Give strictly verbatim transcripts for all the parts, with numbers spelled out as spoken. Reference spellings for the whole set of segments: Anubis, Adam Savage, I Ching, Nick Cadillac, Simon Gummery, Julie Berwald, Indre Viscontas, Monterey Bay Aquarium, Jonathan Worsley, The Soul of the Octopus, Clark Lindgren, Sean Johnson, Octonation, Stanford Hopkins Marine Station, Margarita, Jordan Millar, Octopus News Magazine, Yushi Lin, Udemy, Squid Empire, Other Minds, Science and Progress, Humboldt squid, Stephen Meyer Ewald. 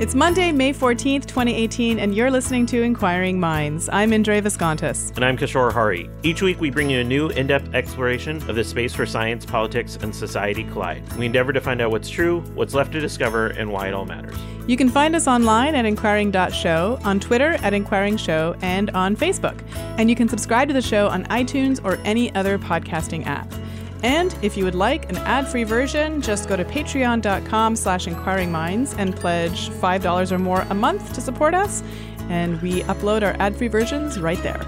It's Monday, May fourteenth, twenty eighteen, and you're listening to Inquiring Minds. I'm Indre Viscontas. And I'm Kishore Hari. Each week, we bring you a new in-depth exploration of the space where science, politics, and society collide. We endeavor to find out what's true, what's left to discover, and why it all matters. You can find us online at inquiring dot show, on Twitter at inquiring show, and on Facebook. And you can subscribe to the show on iTunes or any other podcasting app. And if you would like an ad-free version, just go to patreon.com slash inquiringminds and pledge five dollars or more a month to support us. And we upload our ad-free versions right there.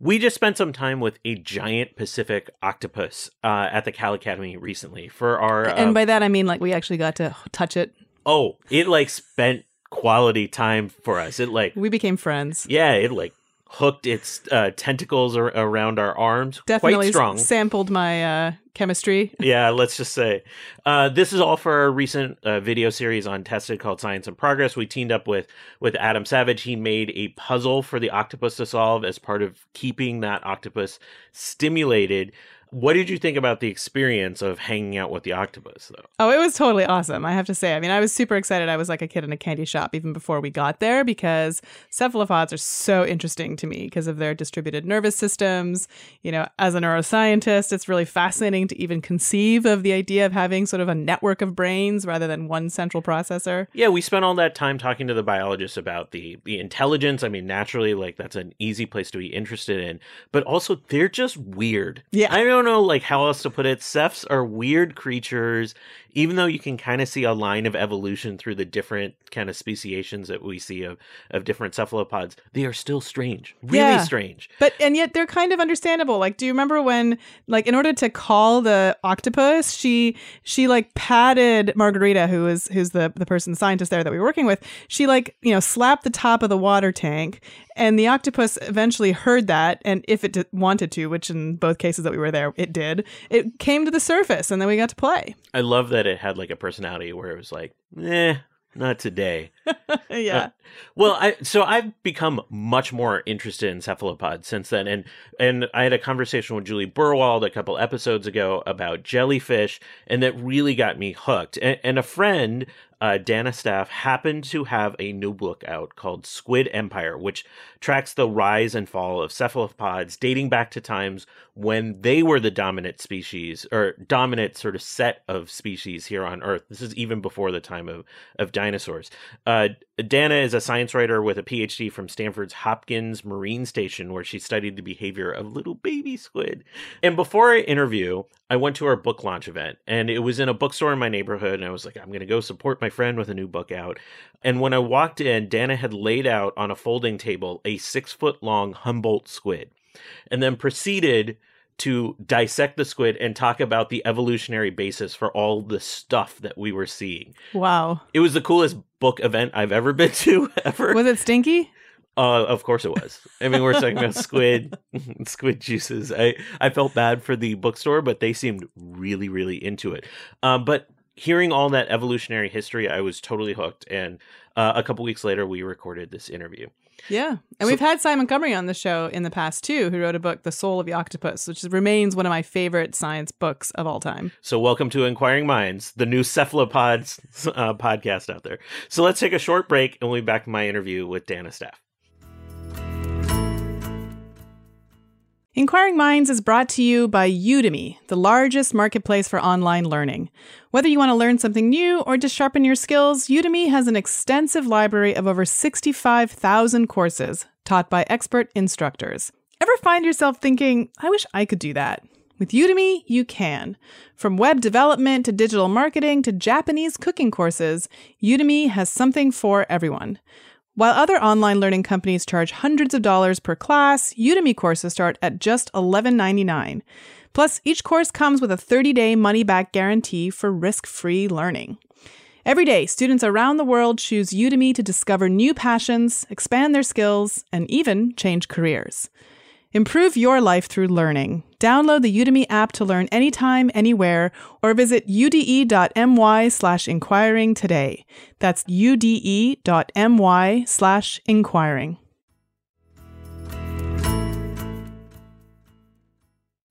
We just spent some time with a giant Pacific octopus uh, at the Cal Academy recently for our... Uh, and by that, I mean, like, we actually got to touch it. Oh, it, like, spent... quality time for us. It like we became friends. Yeah, it like hooked its uh, tentacles ar- around our arms. Definitely quite strong. S- sampled my uh, chemistry. Yeah, let's just say uh, this is all for our recent uh, video series on Tested called Science and Progress. We teamed up with with Adam Savage. He made a puzzle for the octopus to solve as part of keeping that octopus stimulated. What did you think about the experience of hanging out with the octopus, though? Oh, it was totally awesome, I have to say. I mean, I was super excited. I was like a kid in a candy shop even before we got there because cephalopods are so interesting to me because of their distributed nervous systems. You know, as a neuroscientist, it's really fascinating to even conceive of the idea of having sort of a network of brains rather than one central processor. Yeah, we spent all that time talking to the biologists about the, the intelligence. I mean, naturally, like, that's an easy place to be interested in. But also, they're just weird. Yeah. I don't I don't know like how else to put it. Cephs are weird creatures, even though you can kind of see a line of evolution through the different kind of speciations that we see of, of different cephalopods. They are still strange, really yeah. strange. But and yet they're kind of understandable. Like, do you remember when, like, in order to call the octopus, she she like patted Margarita, who is who's the, the person, the scientist there that we were working with. She like, you know, slapped the top of the water tank. And the octopus eventually heard that, and if it d- wanted to, which in both cases that we were there, it did, it came to the surface, and then we got to play. I love that it had, like, a personality where it was like, eh, not today. yeah. Uh, well, I so I've become much more interested in cephalopods since then, and and I had a conversation with Julie Berwald a couple episodes ago about jellyfish, and that really got me hooked. And, and a friend... Uh, Dana Staaf happened to have a new book out called Squid Empire, which tracks the rise and fall of cephalopods dating back to times when they were the dominant species or dominant sort of set of species here on Earth. This is even before the time of, of dinosaurs. Uh, Dana is a science writer with a P H D from Stanford's Hopkins Marine Station, where she studied the behavior of little baby squid. And before our interview, I went to our book launch event, and it was in a bookstore in my neighborhood. And I was like, I'm going to go support my friend with a new book out. And when I walked in, Dana had laid out on a folding table a six foot long Humboldt squid, and then proceeded to dissect the squid and talk about the evolutionary basis for all the stuff that we were seeing. Wow. It was the coolest book event I've ever been to, ever. Was it stinky? Uh, of course it was. I mean, we're talking about squid, squid juices. I, I felt bad for the bookstore, but they seemed really, really into it. Um, but hearing all that evolutionary history, I was totally hooked. And uh, a couple weeks later, we recorded this interview. Yeah. And so, we've had Simon Gummery on the show in the past, too, who wrote a book, The Soul of the Octopus, which remains one of my favorite science books of all time. So welcome to Inquiring Minds, the new cephalopods uh, podcast out there. So let's take a short break and we'll be back to my interview with Dana Staaf. Inquiring Minds is brought to you by Udemy, the largest marketplace for online learning. Whether you want to learn something new or just sharpen your skills, Udemy has an extensive library of over sixty-five thousand courses taught by expert instructors. Ever find yourself thinking, I wish I could do that? With Udemy, you can. From web development to digital marketing to Japanese cooking courses, Udemy has something for everyone. While other online learning companies charge hundreds of dollars per class, Udemy courses start at just eleven ninety-nine. Plus, each course comes with a thirty-day money-back guarantee for risk-free learning. Every day, students around the world choose Udemy to discover new passions, expand their skills, and even change careers. Improve your life through learning. Download the Udemy app to learn anytime, anywhere, or visit ude.my slash inquiring today. That's ude.my slash inquiring.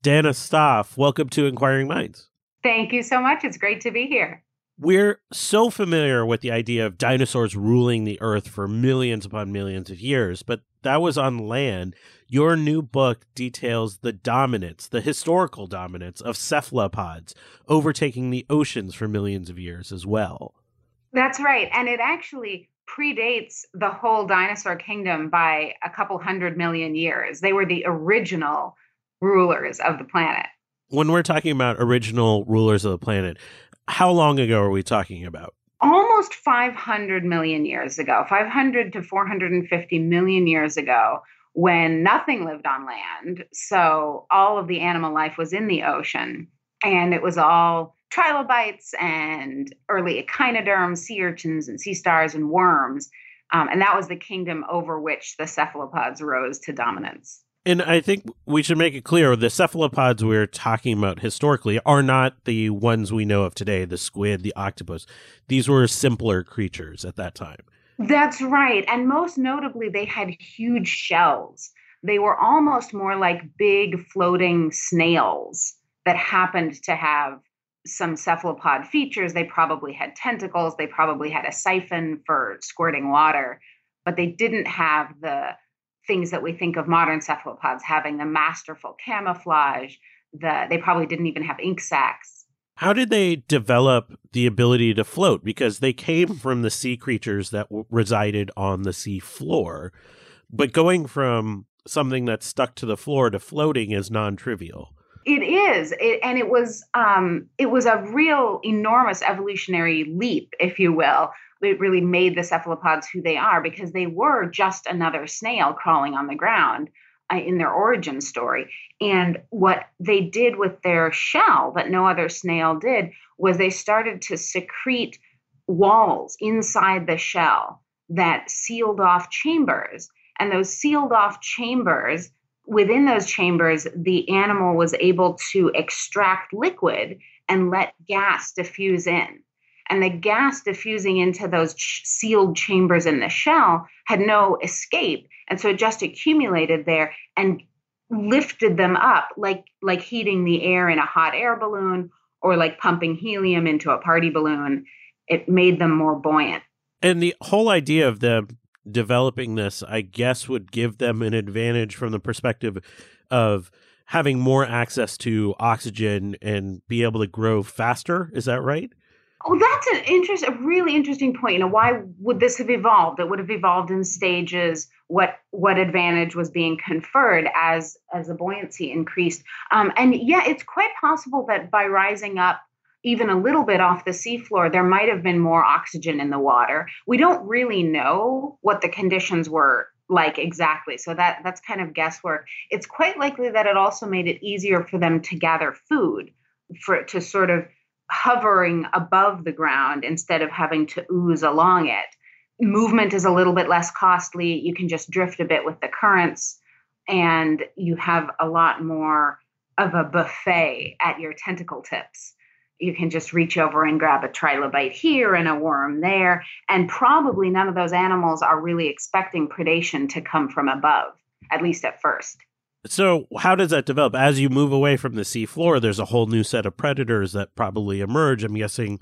Dana Staaf, welcome to Inquiring Minds. Thank you so much. It's great to be here. We're so familiar with the idea of dinosaurs ruling the earth for millions upon millions of years, but that was on land. Your new book details the dominance, the historical dominance of cephalopods, overtaking the oceans for millions of years as well. That's right. And it actually predates the whole dinosaur kingdom by a couple hundred million years. They were the original rulers of the planet. When we're talking about original rulers of the planet, how long ago are we talking about? Almost five hundred million years ago, five hundred to four hundred fifty million years ago, when nothing lived on land. So all of the animal life was in the ocean, and it was all trilobites and early echinoderms, sea urchins and sea stars and worms. Um, and that was the kingdom over which the cephalopods rose to dominance. And I think we should make it clear, the cephalopods we're talking about historically are not the ones we know of today, the squid, the octopus. These were simpler creatures at that time. That's right. And most notably, they had huge shells. They were almost more like big floating snails that happened to have some cephalopod features. They probably had tentacles. They probably had a siphon for squirting water, but they didn't have the things that we think of modern cephalopods having, the masterful camouflage. The, they probably didn't even have ink sacs. How did they develop the ability to float? Because they came from the sea creatures that w- resided on the sea floor. But going from something that's stuck to the floor to floating is non-trivial. It is. It, and it was, um, it was a real enormous evolutionary leap, if you will. It really made the cephalopods who they are, because they were just another snail crawling on the ground uh, in their origin story. And what they did with their shell that no other snail did was they started to secrete walls inside the shell that sealed off chambers. And those sealed off chambers, within those chambers, the animal was able to extract liquid and let gas diffuse in. And the gas diffusing into those ch- sealed chambers in the shell had no escape. And so it just accumulated there and lifted them up like, like heating the air in a hot air balloon, or like pumping helium into a party balloon. It made them more buoyant. And the whole idea of them developing this, I guess, would give them an advantage from the perspective of having more access to oxygen and be able to grow faster. Is that right? Oh, that's an interest, a really interesting point. You know, why would this have evolved? It would have evolved in stages. What what advantage was being conferred as as the buoyancy increased? Um, and yeah, it's quite possible that by rising up even a little bit off the seafloor, there might have been more oxygen in the water. We don't really know what the conditions were like exactly. So that that's kind of guesswork. It's quite likely that it also made it easier for them to gather food, for to sort of hovering above the ground instead of having to ooze along it. Movement is a little bit less costly. You can just drift a bit with the currents, and you have a lot more of a buffet at your tentacle tips. You can just reach over and grab a trilobite here and a worm there. And probably none of those animals are really expecting predation to come from above, at least at first. So how does that develop? As you move away from the seafloor, there's a whole new set of predators that probably emerge. I'm guessing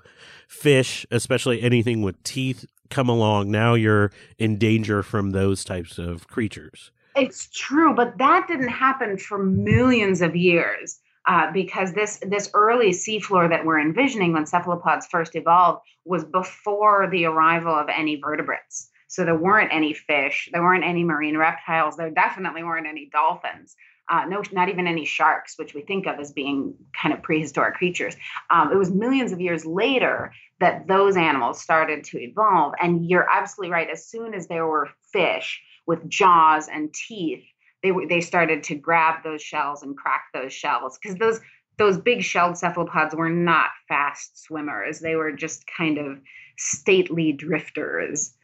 fish, especially anything with teeth, come along. Now you're in danger from those types of creatures. It's true, but that didn't happen for millions of years uh, because this this early seafloor that we're envisioning when cephalopods first evolved was before the arrival of any vertebrates. So there weren't any fish, there weren't any marine reptiles, there definitely weren't any dolphins, uh, no, not even any sharks, which we think of as being kind of prehistoric creatures. Um, it was millions of years later that those animals started to evolve. And you're absolutely right. As soon as there were fish with jaws and teeth, they they started to grab those shells and crack those shells because those those big shelled cephalopods were not fast swimmers. They were just kind of stately drifters.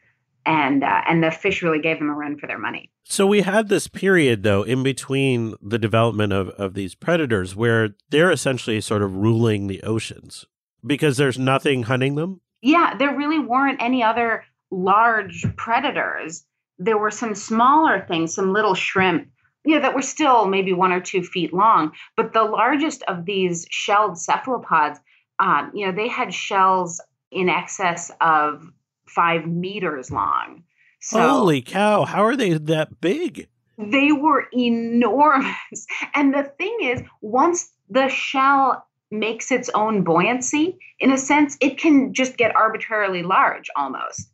And uh, and the fish really gave them a run for their money. So we had this period, though, in between the development of, of these predators where they're essentially sort of ruling the oceans because there's nothing hunting them? Yeah, there really weren't any other large predators. There were some smaller things, some little shrimp, you know, that were still maybe one or two feet long. But the largest of these shelled cephalopods, um, you know, they had shells in excess of five meters long. So holy cow, how are they that big? They were enormous. And the thing is, once the shell makes its own buoyancy, in a sense, it can just get arbitrarily large almost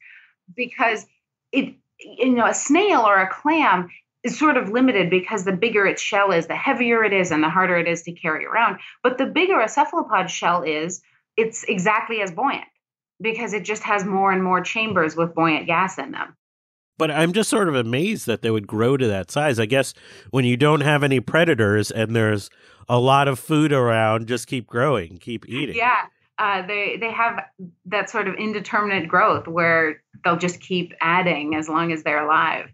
because it, you know, a snail or a clam is sort of limited because the bigger its shell is, the heavier it is and the harder it is to carry around. But the bigger a cephalopod shell is, it's exactly as buoyant, because it just has more and more chambers with buoyant gas in them. But I'm just sort of amazed that they would grow to that size. I guess when you don't have any predators and there's a lot of food around, just keep growing, keep eating. Yeah, uh, they they have that sort of indeterminate growth where they'll just keep adding as long as they're alive.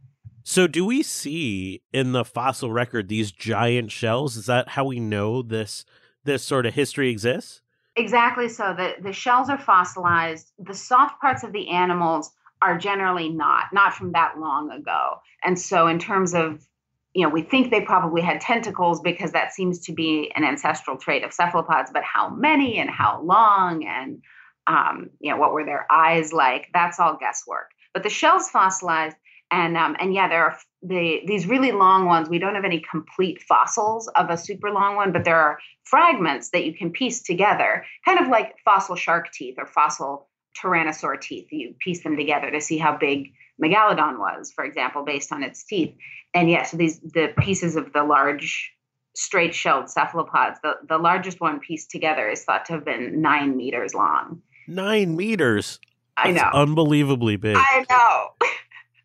So do we see in the fossil record these giant shells? Is that how we know this this sort of history exists? Exactly so. The, the shells are fossilized. The soft parts of the animals are generally not, not from that long ago. And so in terms of, you know, we think they probably had tentacles because that seems to be an ancestral trait of cephalopods, but how many and how long and, um, you know, what were their eyes like, that's all guesswork. But the shell's fossilized. And um, and yeah, there are the these really long ones. We don't have any complete fossils of a super long one, but there are fragments that you can piece together, kind of like fossil shark teeth or fossil tyrannosaur teeth. You piece them together to see how big Megalodon was, for example, based on its teeth. And yeah, so these the pieces of the large straight-shelled cephalopods, the, the largest one pieced together is thought to have been nine meters long. Nine meters? I know. That's unbelievably big. I know.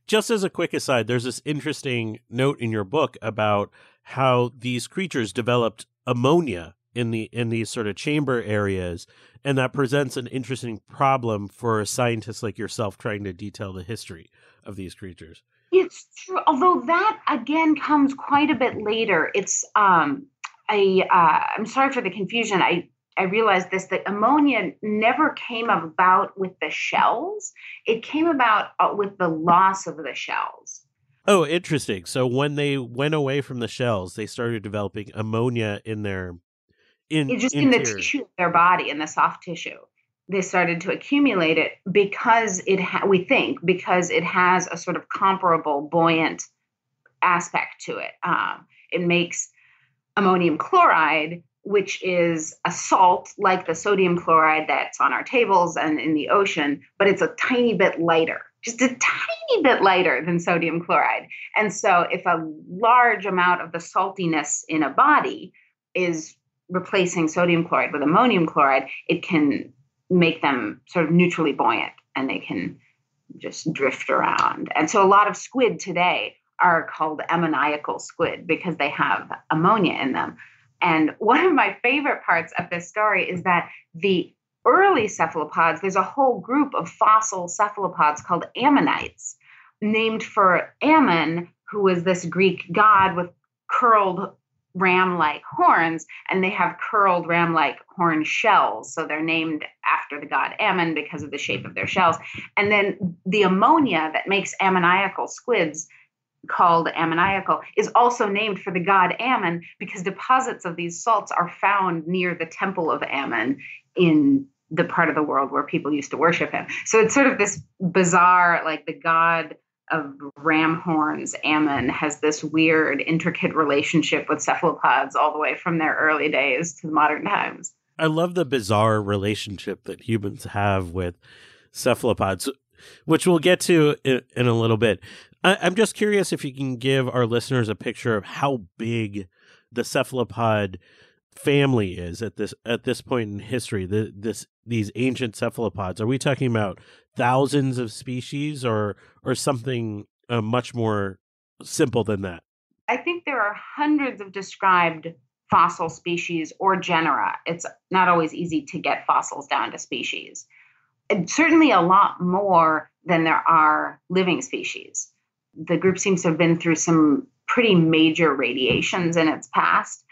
Just as a quick aside, there's this interesting note in your book about how these creatures developed ammonia in the in these sort of chamber areas, and that presents an interesting problem for scientists like yourself trying to detail the history of these creatures. It's true, although that again comes quite a bit later. It's um, I uh, I'm sorry for the confusion. I. I realized this, that ammonia never came about with the shells. It came about with the loss of the shells. Oh, interesting. So when they went away from the shells, they started developing ammonia in their... in it just interior. In the tissue of their body, in the soft tissue. They started to accumulate it because it, ha- we think, because it has a sort of comparable buoyant aspect to it. Um, it makes ammonium chloride, which is a salt like the sodium chloride that's on our tables and in the ocean, but it's a tiny bit lighter, just a tiny bit lighter than sodium chloride. And so if a large amount of the saltiness in a body is replacing sodium chloride with ammonium chloride, it can make them sort of neutrally buoyant and they can just drift around. And so a lot of squid today are called ammoniacal squid because they have ammonia in them. And one of my favorite parts of this story is that the early cephalopods, there's a whole group of fossil cephalopods called ammonites, named for Ammon, who was this Greek god with curled ram-like horns, and they have curled ram-like horn shells. So they're named after the god Ammon because of the shape of their shells. And then the ammonia that makes ammoniacal squids called ammoniacal is also named for the god Ammon because deposits of these salts are found near the temple of Ammon in the part of the world where people used to worship him. So it's sort of this bizarre, like the god of ram horns, ammon, has this weird, intricate relationship with cephalopods all the way from their early days to modern times. I love the bizarre relationship that humans have with cephalopods, which we'll get to in, in a little bit. I, I'm just curious if you can give our listeners a picture of how big the cephalopod family is at this at this point in history. The, this these ancient cephalopods, are we talking about thousands of species, or or something uh, much more simple than that? I think there are hundreds of described fossil species or genera. It's not always easy to get fossils down to species. And certainly a lot more than there are living species. The group seems to have been through some pretty major radiations in its past,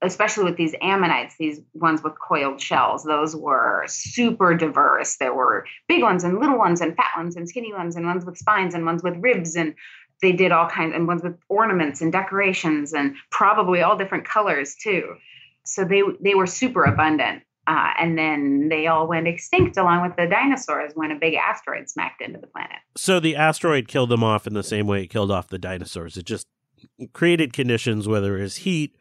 especially with these ammonites, these ones with coiled shells. Those were super diverse. There were big ones and little ones and fat ones and skinny ones and ones with spines and ones with ribs. And they did all kinds, and ones with ornaments and decorations and probably all different colors too. So they, they were super abundant. Uh, and then they all went extinct along with the dinosaurs when a big asteroid smacked into the planet. So the asteroid killed them off in the same way it killed off the dinosaurs. It just created conditions, whether it was heat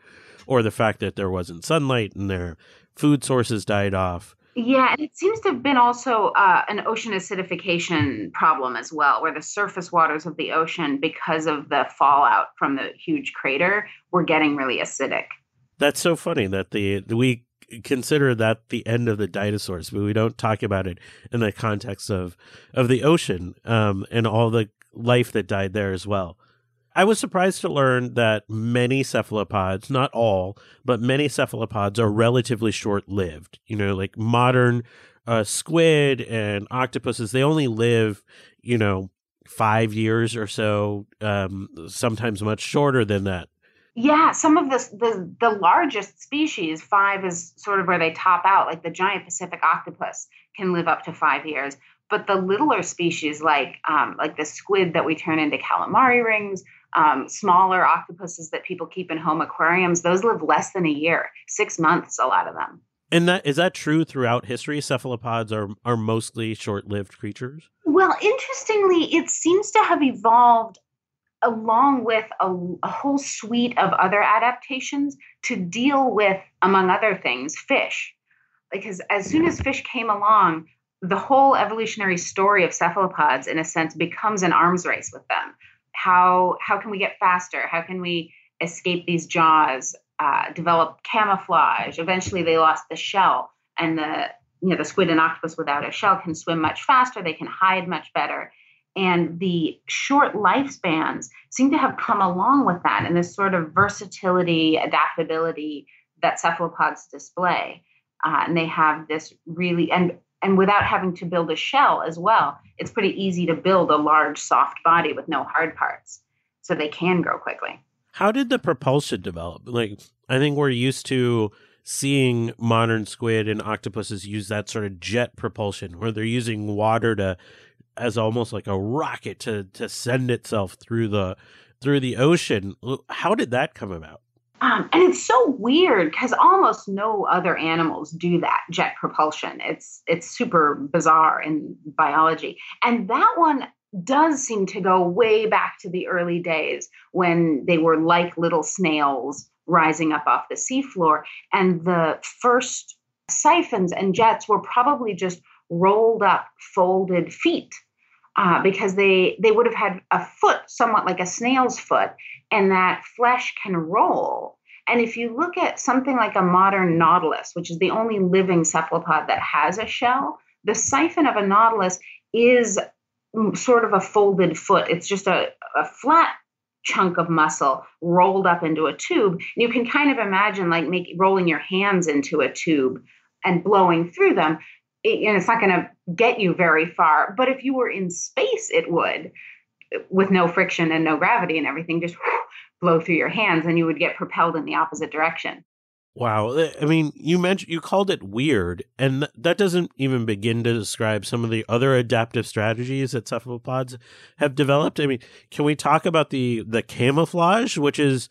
or the fact that there wasn't sunlight and their food sources died off. Yeah, and it seems to have been also uh, an ocean acidification problem as well, where the surface waters of the ocean, because of the fallout from the huge crater, were getting really acidic. That's so funny that the we consider that the end of the dinosaurs, but we don't talk about it in the context of, of the ocean um, and all the life that died there as well. I was surprised to learn that many cephalopods, not all, but many cephalopods are relatively short-lived. You know, like modern uh, squid and octopuses, they only live, you know, five years or so, um, sometimes much shorter than that. Yeah, some of the, the the largest species, five is sort of where they top out, like the giant Pacific octopus can live up to five years. But the littler species, like um, like the squid that we turn into calamari rings, um, smaller octopuses that people keep in home aquariums, those live less than a year, six months, a lot of them. And that is that true throughout history? Cephalopods are are mostly short-lived creatures? Well, interestingly, it seems to have evolved along with a, a whole suite of other adaptations to deal with, among other things, fish. Because as soon as fish came along, the whole evolutionary story of cephalopods, in a sense, becomes an arms race with them. How how can we get faster? How can we escape these jaws, uh, develop camouflage? Eventually, they lost the shell, and the you know the squid and octopus without a shell can swim much faster. They can hide much better. And the short lifespans seem to have come along with that and this sort of versatility, adaptability that cephalopods display. Uh, and they have this really, and and without having to build a shell as well, it's pretty easy to build a large, soft body with no hard parts. So they can grow quickly. How did the propulsion develop? Like, I think we're used to seeing modern squid and octopuses use that sort of jet propulsion where they're using water to as almost like a rocket to to send itself through the through the ocean. How did that come about? Um, and it's so weird because almost no other animals do that jet propulsion. It's it's super bizarre in biology. And that one does seem to go way back to the early days when they were like little snails rising up off the seafloor. And the first siphons and jets were probably just rolled up, folded feet, uh, because they, they would have had a foot somewhat like a snail's foot, and that flesh can roll. And if you look at something like a modern nautilus, which is the only living cephalopod that has a shell, the siphon of a nautilus is sort of a folded foot. It's just a, a flat chunk of muscle rolled up into a tube. And you can kind of imagine like make, rolling your hands into a tube and blowing through them. It, and it's not going to get you very far. But if you were in space, it would, with no friction and no gravity and everything, just whoosh, blow through your hands and you would get propelled in the opposite direction. Wow. I mean, you mentioned, you called it weird, and th- that doesn't even begin to describe some of the other adaptive strategies that cephalopods have developed. I mean, can we talk about the, the camouflage, which is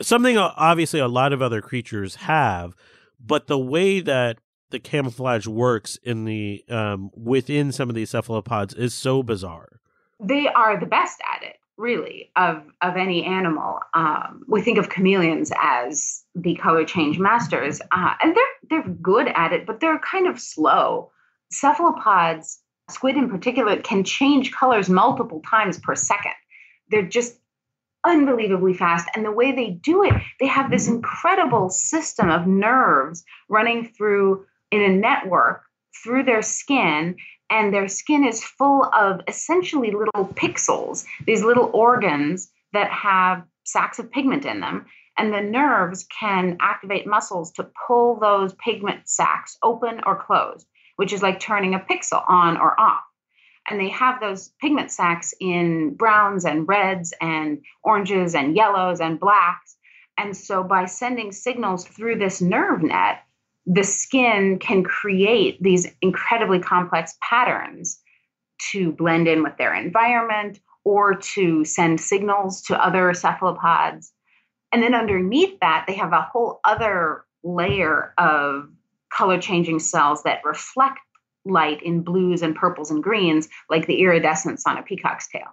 something obviously a lot of other creatures have, but the way that the camouflage works in the um, within some of these cephalopods is so bizarre. they are the best at it, really, of, of any animal. Um, we think of chameleons as the color change masters, uh, and they're they're good at it, but they're kind of slow. Cephalopods, squid in particular, can change colors multiple times per second. They're just unbelievably fast. And the way they do it, they have this incredible system of nerves running through in a network through their skin. And their skin is full of essentially little pixels, these little organs that have sacs of pigment in them. And the nerves can activate muscles to pull those pigment sacs open or closed, which is like turning a pixel on or off. And they have those pigment sacs in browns and reds and oranges and yellows and blacks. And so by sending signals through this nerve net, the skin can create these incredibly complex patterns to blend in with their environment or to send signals to other cephalopods. And then underneath that, they have a whole other layer of color-changing cells that reflect light in blues and purples and greens, like the iridescence on a peacock's tail.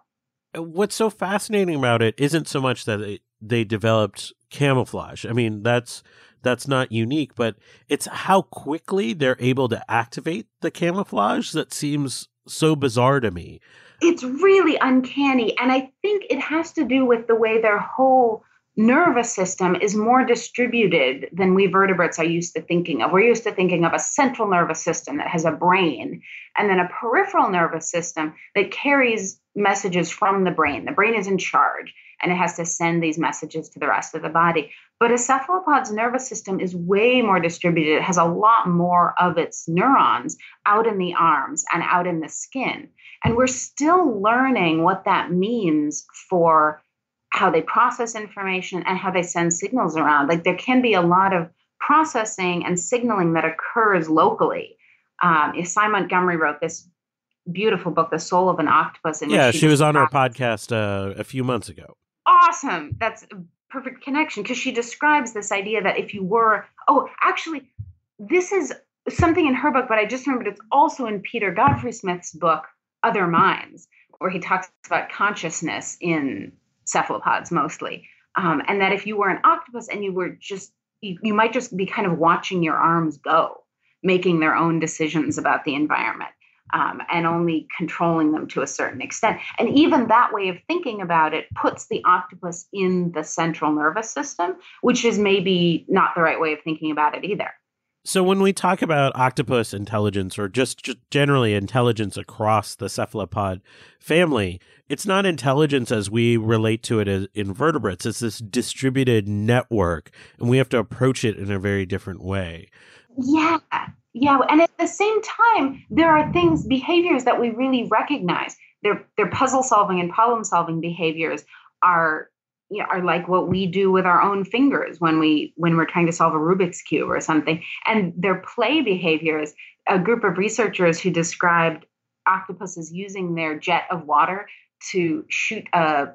What's so fascinating about it isn't so much that it, they developed camouflage. I mean, that's that's not unique, but it's how quickly they're able to activate the camouflage that seems so bizarre to me. It's really uncanny. And I think it has to do with the way their whole nervous system is more distributed than we vertebrates are used to thinking of. We're used to thinking of a central nervous system that has a brain and then a peripheral nervous system that carries messages from the brain. The brain is in charge and it has to send these messages to the rest of the body. But a cephalopod's nervous system is way more distributed. It has a lot more of its neurons out in the arms and out in the skin. And we're still learning what that means for how they process information and how they send signals around. Like there can be a lot of processing and signaling that occurs locally. Um, Simon Gummery wrote this beautiful book, The Soul of an Octopus. And yeah, she, she was on our podcast uh, a few months ago. Awesome. That's a perfect connection because she describes this idea that if you were, oh, actually, this is something in her book, but I just remembered it's also in Peter Godfrey Smith's book, Other Minds, where he talks about consciousness in cephalopods mostly. Um, and that if you were an octopus and you were just, you, you might just be kind of watching your arms go, making their own decisions about the environment um, and only controlling them to a certain extent. And even that way of thinking about it puts the octopus in the central nervous system, which is maybe not the right way of thinking about it either. So when we talk about octopus intelligence or just, just generally intelligence across the cephalopod family, it's not intelligence as we relate to it as invertebrates. It's this distributed network, and we have to approach it in a very different way. Yeah, yeah. And at the same time, there are things, behaviors that we really recognize. Their, their puzzle solving and problem solving behaviors are You know, are like what we do with our own fingers when we when we're trying to solve a Rubik's cube or something. And their play behaviors, a group of researchers who described octopuses using their jet of water to shoot a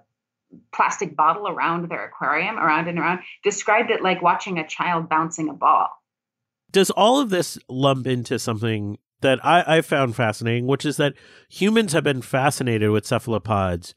plastic bottle around their aquarium, around and around, described it like watching a child bouncing a ball. Does all of this lump into something that I, I found fascinating, which is that humans have been fascinated with cephalopods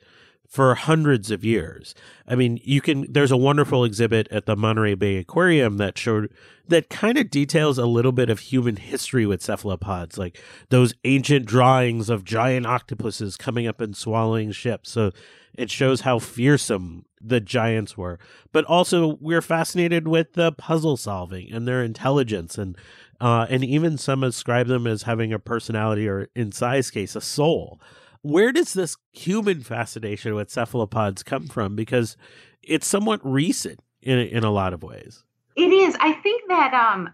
for hundreds of years. I mean, you can, there's a wonderful exhibit at the Monterey Bay Aquarium that showed, that kind of details a little bit of human history with cephalopods, like those ancient drawings of giant octopuses coming up and swallowing ships. So it shows how fearsome the giants were. But also, we're fascinated with the puzzle solving and their intelligence. And, uh, and even some ascribe them as having a personality or, in Sai's case, a soul. Where does this human fascination with cephalopods come from? Because it's somewhat recent in, in a lot of ways. It is. I think that, um,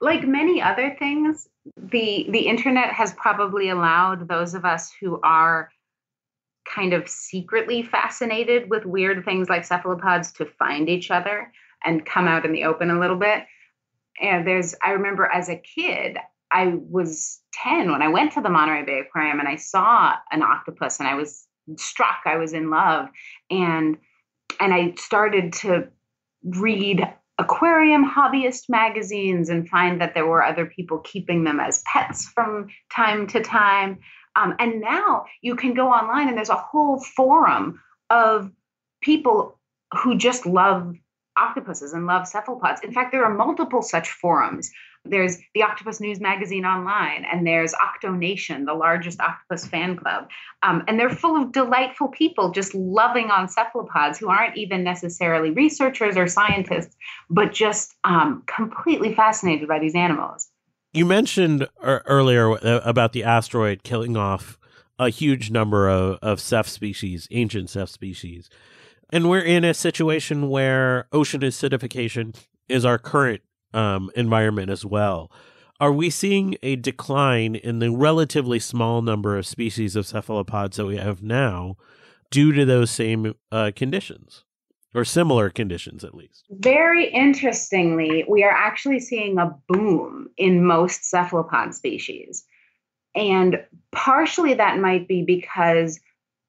like many other things, the the internet has probably allowed those of us who are kind of secretly fascinated with weird things like cephalopods to find each other and come out in the open a little bit. And there's, I remember as a kid, I was ten when I went to the Monterey Bay Aquarium and I saw an octopus and I was struck. I was in love. And, and I started to read aquarium hobbyist magazines and find that there were other people keeping them as pets from time to time. Um, and now you can go online and there's a whole forum of people who just love octopuses and love cephalopods. In fact, there are multiple such forums. There's the Octopus News Magazine online, and there's Octonation, the largest octopus fan club. Um, and they're full of delightful people just loving on cephalopods who aren't even necessarily researchers or scientists, but just um, completely fascinated by these animals. You mentioned earlier about the asteroid killing off a huge number of, of Ceph species, ancient Ceph species. And we're in a situation where ocean acidification is our current um, environment as well. Are we seeing a decline in the relatively small number of species of cephalopods that we have now due to those same uh, conditions, or similar conditions at least? Very interestingly, we are actually seeing a boom in most cephalopod species. And partially that might be because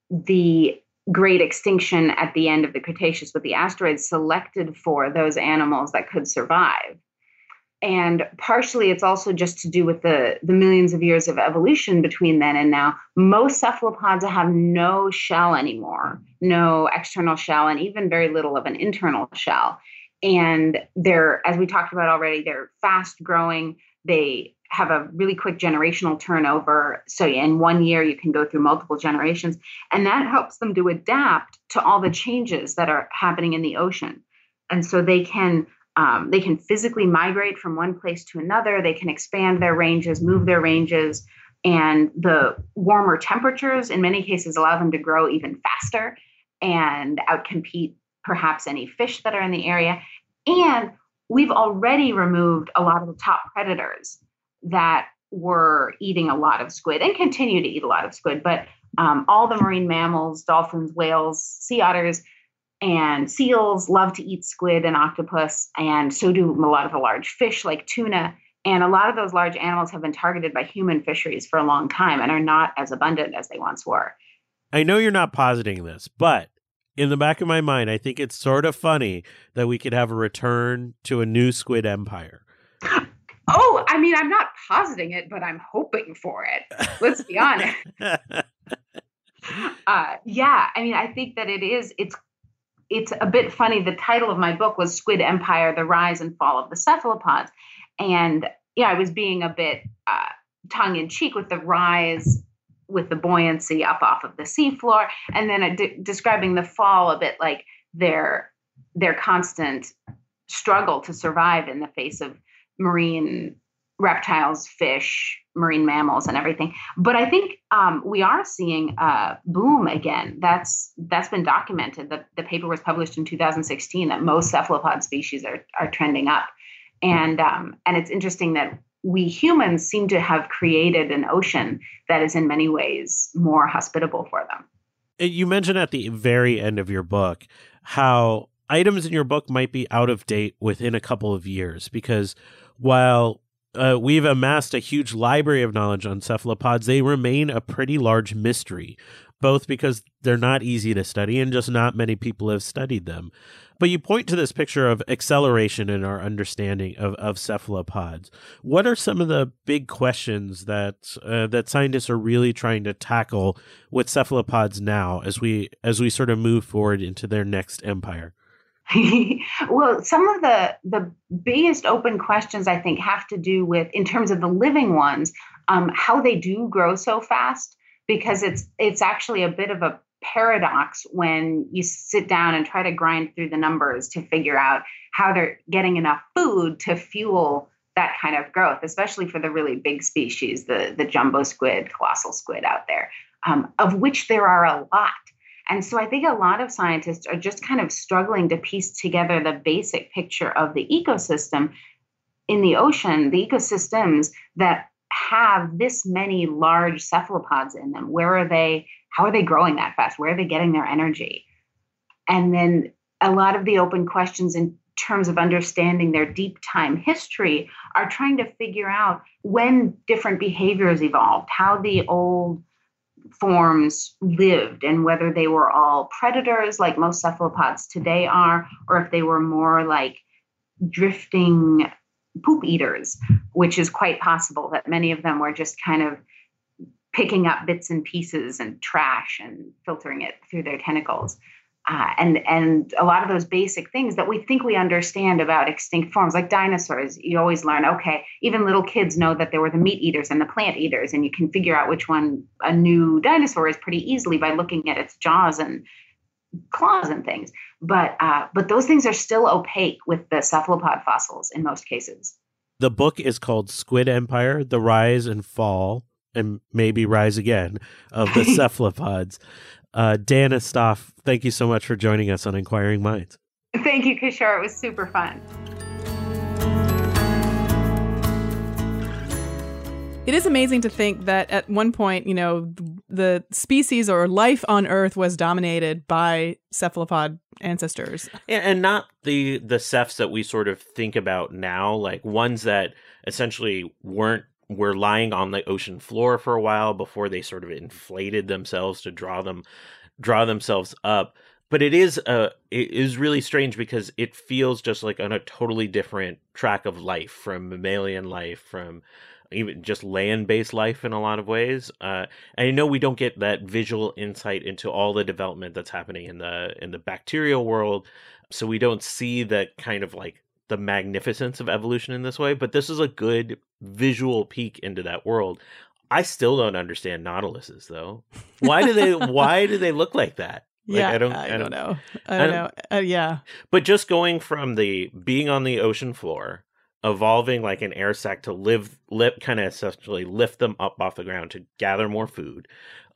the Great Extinction at the end of the Cretaceous with the asteroids selected for those animals that could survive. And partially it's also just to do with the, the millions of years of evolution between then and now. Most cephalopods have no shell anymore, no external shell, and even very little of an internal shell. And they're, as we talked about already, they're fast growing. They have a really quick generational turnover. So in one year, you can go through multiple generations. And that helps them to adapt to all the changes that are happening in the ocean. And so they can um, they can physically migrate from one place to another. They can expand their ranges, move their ranges. And the warmer temperatures, in many cases, allow them to grow even faster and outcompete perhaps any fish that are in the area. And we've already removed a lot of the top predators that were eating a lot of squid and continue to eat a lot of squid. But um, all the marine mammals, dolphins, whales, sea otters, and seals love to eat squid and octopus. And so do a lot of the large fish like tuna. And a lot of those large animals have been targeted by human fisheries for a long time and are not as abundant as they once were. I know you're not positing this, but in the back of my mind, I think it's sort of funny that we could have a return to a new Squid Empire. Oh, I mean, I'm not positing it, but I'm hoping for it. Let's be honest. uh, yeah, I mean, I think that it is. It's it's a bit funny. The title of my book was Squid Empire, The Rise and Fall of the Cephalopods. And yeah, I was being a bit uh, tongue in cheek with the rise, with the buoyancy up off of the seafloor. And then de- describing the fall a bit like their their constant struggle to survive in the face of marine reptiles, fish, marine mammals, and everything. But I think um, we are seeing a boom again. That's that's been documented. The, the paper was published in two thousand sixteen that most cephalopod species are are trending up, and um, and it's interesting that we humans seem to have created an ocean that is in many ways more hospitable for them. You mentioned at the very end of your book how items in your book might be out of date within a couple of years because while uh, we've amassed a huge library of knowledge on cephalopods, they remain a pretty large mystery, both because they're not easy to study and just not many people have studied them. But you point to this picture of acceleration in our understanding of, of cephalopods. What are some of the big questions that uh, that scientists are really trying to tackle with cephalopods now as we as we sort of move forward into their next empire? Well, some of the, the biggest open questions, I think, have to do with, in terms of the living ones, um, how they do grow so fast, because it's it's actually a bit of a paradox when you sit down and try to grind through the numbers to figure out how they're getting enough food to fuel that kind of growth, especially for the really big species, the, the jumbo squid, colossal squid out there, um, of which there are a lot. And so I think a lot of scientists are just kind of struggling to piece together the basic picture of the ecosystem in the ocean, the ecosystems that have this many large cephalopods in them. Where are they? How are they growing that fast? Where are they getting their energy? And then a lot of the open questions in terms of understanding their deep time history are trying to figure out when different behaviors evolved, how the old forms lived, and whether they were all predators like most cephalopods today are, or if they were more like drifting poop eaters, which is quite possible that many of them were just kind of picking up bits and pieces and trash and filtering it through their tentacles. Uh, and and a lot of those basic things that we think we understand about extinct forms, like dinosaurs, you always learn, okay, even little kids know that there were the meat eaters and the plant eaters, and you can figure out which one a new dinosaur is pretty easily by looking at its jaws and claws and things. But uh, but those things are still opaque with the cephalopod fossils in most cases. The book is called Squid Empire, The Rise and Fall, and maybe rise again, of the cephalopods. Uh, Dana Staaf, thank you so much for joining us on Inquiring Minds. Thank you, Kishore. It was super fun. It is amazing to think that at one point, you know, the species or life on Earth was dominated by cephalopod ancestors. Yeah, and not the, the cephs that we sort of think about now, like ones that essentially weren't were lying on the ocean floor for a while before they sort of inflated themselves to draw them, draw themselves up. But it is uh, it is really strange because it feels just like on a totally different track of life from mammalian life, from even just land-based life in a lot of ways. Uh, and I know we don't get that visual insight into all the development that's happening in the in the bacterial world, so we don't see that kind of like the magnificence of evolution in this way, but this is a good visual peek into that world. I still don't understand nautiluses though. Why do they, why do they look like that? Like, yeah. I don't, I, I don't, don't know. I don't, I don't know. Uh, yeah. But just going from the being on the ocean floor, evolving like an air sac to live, lift, kind of essentially lift them up off the ground to gather more food.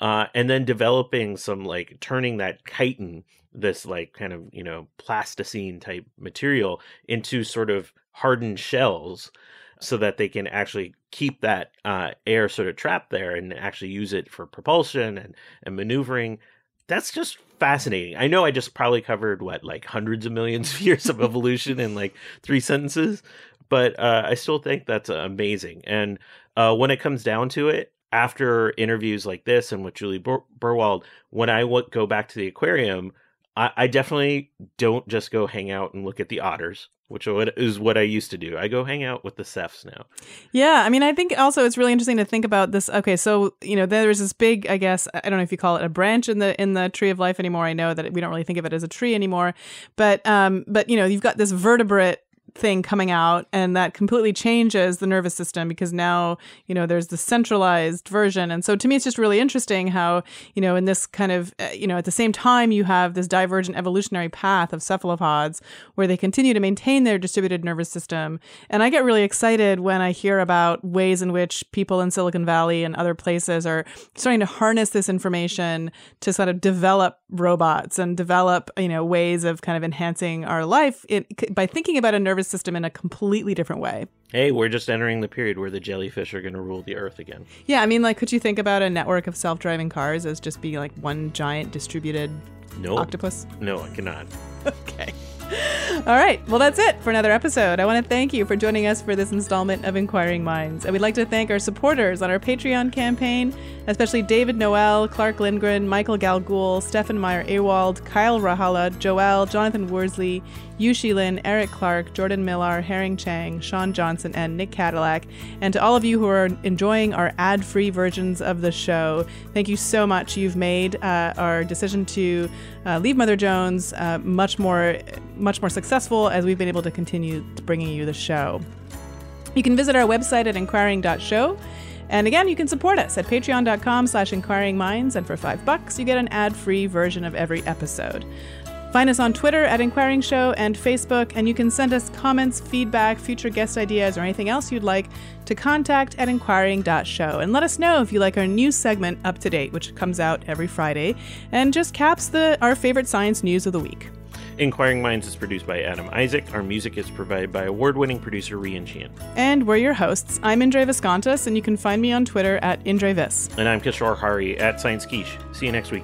Uh, and then developing some like turning that chitin, this like kind of, you know, plasticine type material into sort of hardened shells so that they can actually keep that uh, air sort of trapped there and actually use it for propulsion and, and maneuvering. That's just fascinating. I know I just probably covered what, like hundreds of millions of years of evolution in like three sentences, but uh, I still think that's amazing. And uh, when it comes down to it, after interviews like this and with Julie Ber- Berwald, when I w- go back to the aquarium, I definitely don't just go hang out and look at the otters, which is what I used to do. I go hang out with the cephs now. Yeah. I mean, I think also it's really interesting to think about this. Okay. So, you know, there's this big, I guess, I don't know if you call it a branch in the in the tree of life anymore. I know that we don't really think of it as a tree anymore. But, um, but you know, you've got this vertebrate thing coming out, and that completely changes the nervous system because now, you know, there's the centralized version. And so to me, it's just really interesting how, you know, in this kind of, you know, at the same time, you have this divergent evolutionary path of cephalopods where they continue to maintain their distributed nervous system. And I get really excited when I hear about ways in which people in Silicon Valley and other places are starting to harness this information to sort of develop robots and develop, you know, ways of kind of enhancing our life it, by thinking about a nervous system in a completely different way. Hey, we're just entering the period where the jellyfish are going to rule the earth again. Yeah, I mean, like, could you think about a network of self-driving cars as just being like one giant distributed no. octopus? No, I cannot. Okay. All right. Well, that's it for another episode. I want to thank you for joining us for this installment of Inquiring Minds. And we'd like to thank our supporters on our Patreon campaign, especially David Noel, Clark Lindgren, Michael Galgool, Stephen Meyer Ewald, Kyle Rahala, Joel, Jonathan Worsley, Yushi Lin, Eric Clark, Jordan Millar, Herring Chang, Sean Johnson, and Nick Cadillac. And to all of you who are enjoying our ad-free versions of the show, thank you so much. You've made uh, our decision to uh, leave Mother Jones uh, much more much more successful as we've been able to continue bringing you the show. You can visit our website at inquiring dot show. And again, you can support us at patreon dot com slash inquiring minds. And for five bucks, you get an ad-free version of every episode. Find us on Twitter at Inquiring Show and Facebook, and you can send us comments, feedback, future guest ideas, or anything else you'd like to contact at inquiring dot show. And let us know if you like our new segment, Up to Date, which comes out every Friday and just caps the our favorite science news of the week. Inquiring Minds is produced by Adam Isaac. Our music is provided by award-winning producer Rian Sheehan. And we're your hosts. I'm Indre Viscontas, and you can find me on Twitter at IndreVis. And I'm Kishore Hari at Science Quiche. See you next week.